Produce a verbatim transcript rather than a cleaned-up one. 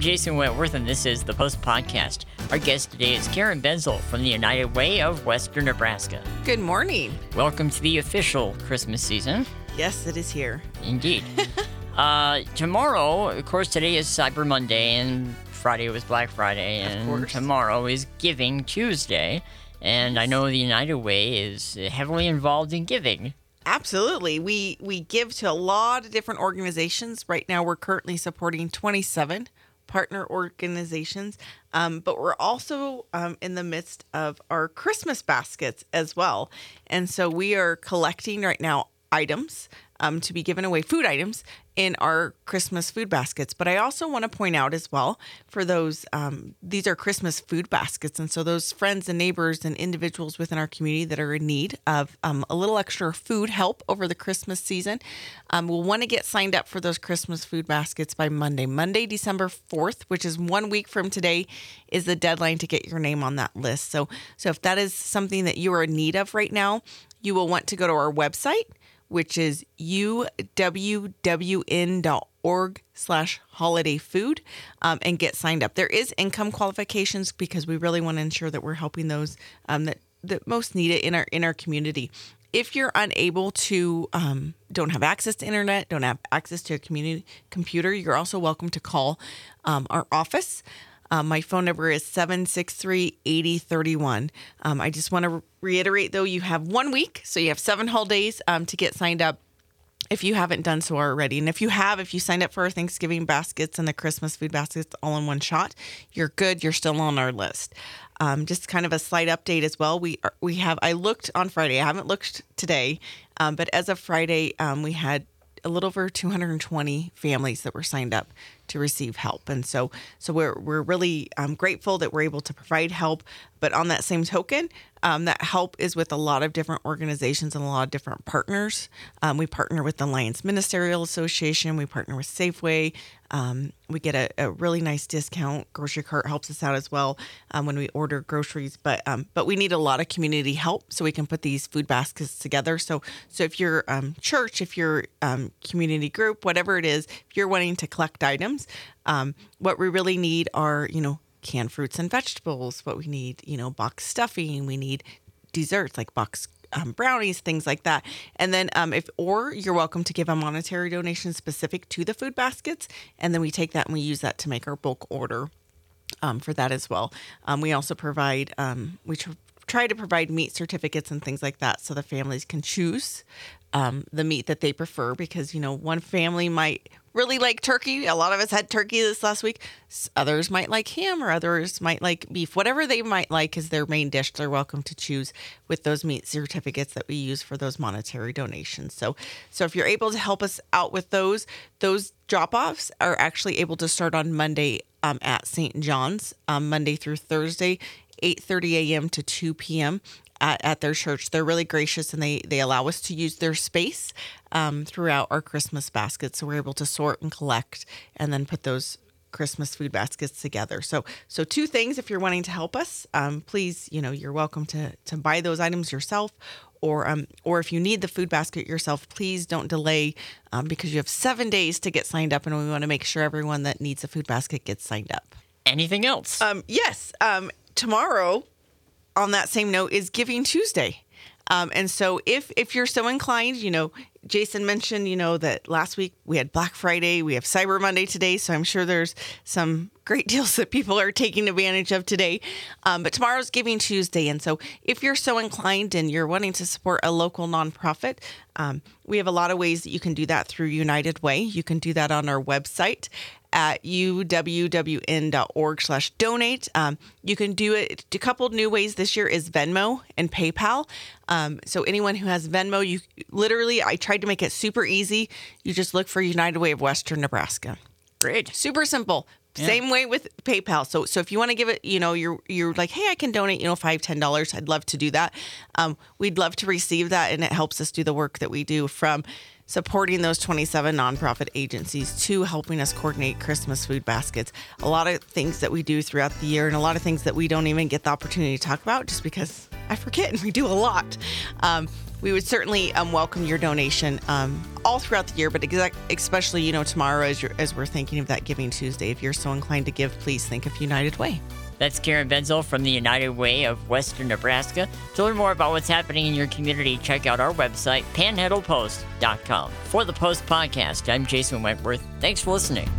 I'm Jason Wentworth, and this is the Post Podcast. Our guest today is Karen Benzel from the United Way of Western Nebraska. Good morning. Welcome to the official Christmas season. Yes, it is here. Indeed. uh, tomorrow, of course, today is Cyber Monday, and Friday was Black Friday, and tomorrow is Giving Tuesday. And I know the United Way is heavily involved in giving. Absolutely. We we give to a lot of different organizations. Right now, we're currently supporting twenty-seven partner organizations, um, but we're also um, in the midst of our Christmas baskets as well. And so we are collecting right now items um, to be given away, food items, in our Christmas food baskets. But I also want to point out as well, for those, um, these are Christmas food baskets. And so those friends and neighbors and individuals within our community that are in need of um, a little extra food help over the Christmas season um, will want to get signed up for those Christmas food baskets by Monday. Monday, December fourth, which is one week from today, is the deadline to get your name on that list. So, so if that is something that you are in need of right now, you will want to go to our website, which is U W W N dot org slash holiday food, um, and get signed up. There is income qualifications because we really want to ensure that we're helping those um, that, that most need it in our in our community. If you're unable to, um, don't have access to internet, don't have access to a community computer, you're also welcome to call um, our office. Um, my phone number is seven six three, eight zero three one. Um, I just want to reiterate, though, you have one week, so you have seven whole days um, to get signed up if you haven't done so already. And if you have, if you signed up for our Thanksgiving baskets and the Christmas food baskets all in one shot, you're good. You're still on our list. Um, just kind of a slight update as well. We are, we have, I looked on Friday. I haven't looked today, um, but as of Friday, um, we had a little over two hundred twenty families that were signed up to receive help. And so so we're we're really um, grateful that we're able to provide help. But on that same token, um, that help is with a lot of different organizations and a lot of different partners. Um, we partner with the Alliance Ministerial Association. We partner with Safeway. Um, we get a, a really nice discount. Grocery Cart helps us out as well um, when we order groceries. But um, but we need a lot of community help so we can put these food baskets together. So so if your um, church, if your um, community group, whatever it is, if you're wanting to collect items, Um, what we really need are, you know, canned fruits and vegetables. What we need, you know, box stuffing. We need desserts like box um, brownies, things like that. And then um, if, or you're welcome to give a monetary donation specific to the food baskets. And then we take that and we use that to make our bulk order um, for that as well. Um, we also provide, um, we tr- try to provide meat certificates and things like that so the families can choose um, the meat that they prefer, because, you know, one family might really like turkey. A lot of us had turkey this last week. Others might like ham, or others might like beef. Whatever they might like is their main dish. They're welcome to choose with those meat certificates that we use for those monetary donations. So so if you're able to help us out with those, those drop-offs are actually able to start on Monday um, at Saint John's, um, Monday through Thursday, eight thirty a.m. to two p.m. At, at their church. They're really gracious, and they, they allow us to use their space um, throughout our Christmas baskets. So we're able to sort and collect and then put those Christmas food baskets together. So so two things, if you're wanting to help us, um, please, you know, you're welcome to to buy those items yourself, or um or if you need the food basket yourself, please don't delay um, because you have seven days to get signed up, and we want to make sure everyone that needs a food basket gets signed up. Anything else? Um, yes. Um, tomorrow, on that same note, is Giving Tuesday. Um, and so if if you're so inclined, you know, Jason mentioned, you know, that last week we had Black Friday, we have Cyber Monday today, so I'm sure there's some great deals that people are taking advantage of today. Um, but tomorrow's Giving Tuesday. And so if you're so inclined and you're wanting to support a local nonprofit, um, we have a lot of ways that you can do that through United Way. You can do that on our website at U W W N dot org slash donate. Um, you can do it. A couple new ways this year is Venmo and PayPal. Um, so anyone who has Venmo, you literally, I tried to make it super easy. You just look for United Way of Western Nebraska. Great. Super simple. Yeah. Same way with PayPal. So so if you want to give it, you know, you're you're like, hey, I can donate, you know, five dollars, ten dollars. I'd love to do that. Um, we'd love to receive that, and it helps us do the work that we do, from supporting those twenty-seven nonprofit agencies to helping us coordinate Christmas food baskets. A lot of things that we do throughout the year, and a lot of things that we don't even get the opportunity to talk about just because I forget, and we do a lot. Um, we would certainly um, welcome your donation um, all throughout the year, but exact, especially, you know, tomorrow as, you're, as we're thinking of that Giving Tuesday. If you're so inclined to give, please think of United Way. That's Karen Benzel from the United Way of Western Nebraska. To learn more about what's happening in your community, check out our website, panhandle post dot com. For the Post Podcast, I'm Jason Wentworth. Thanks for listening.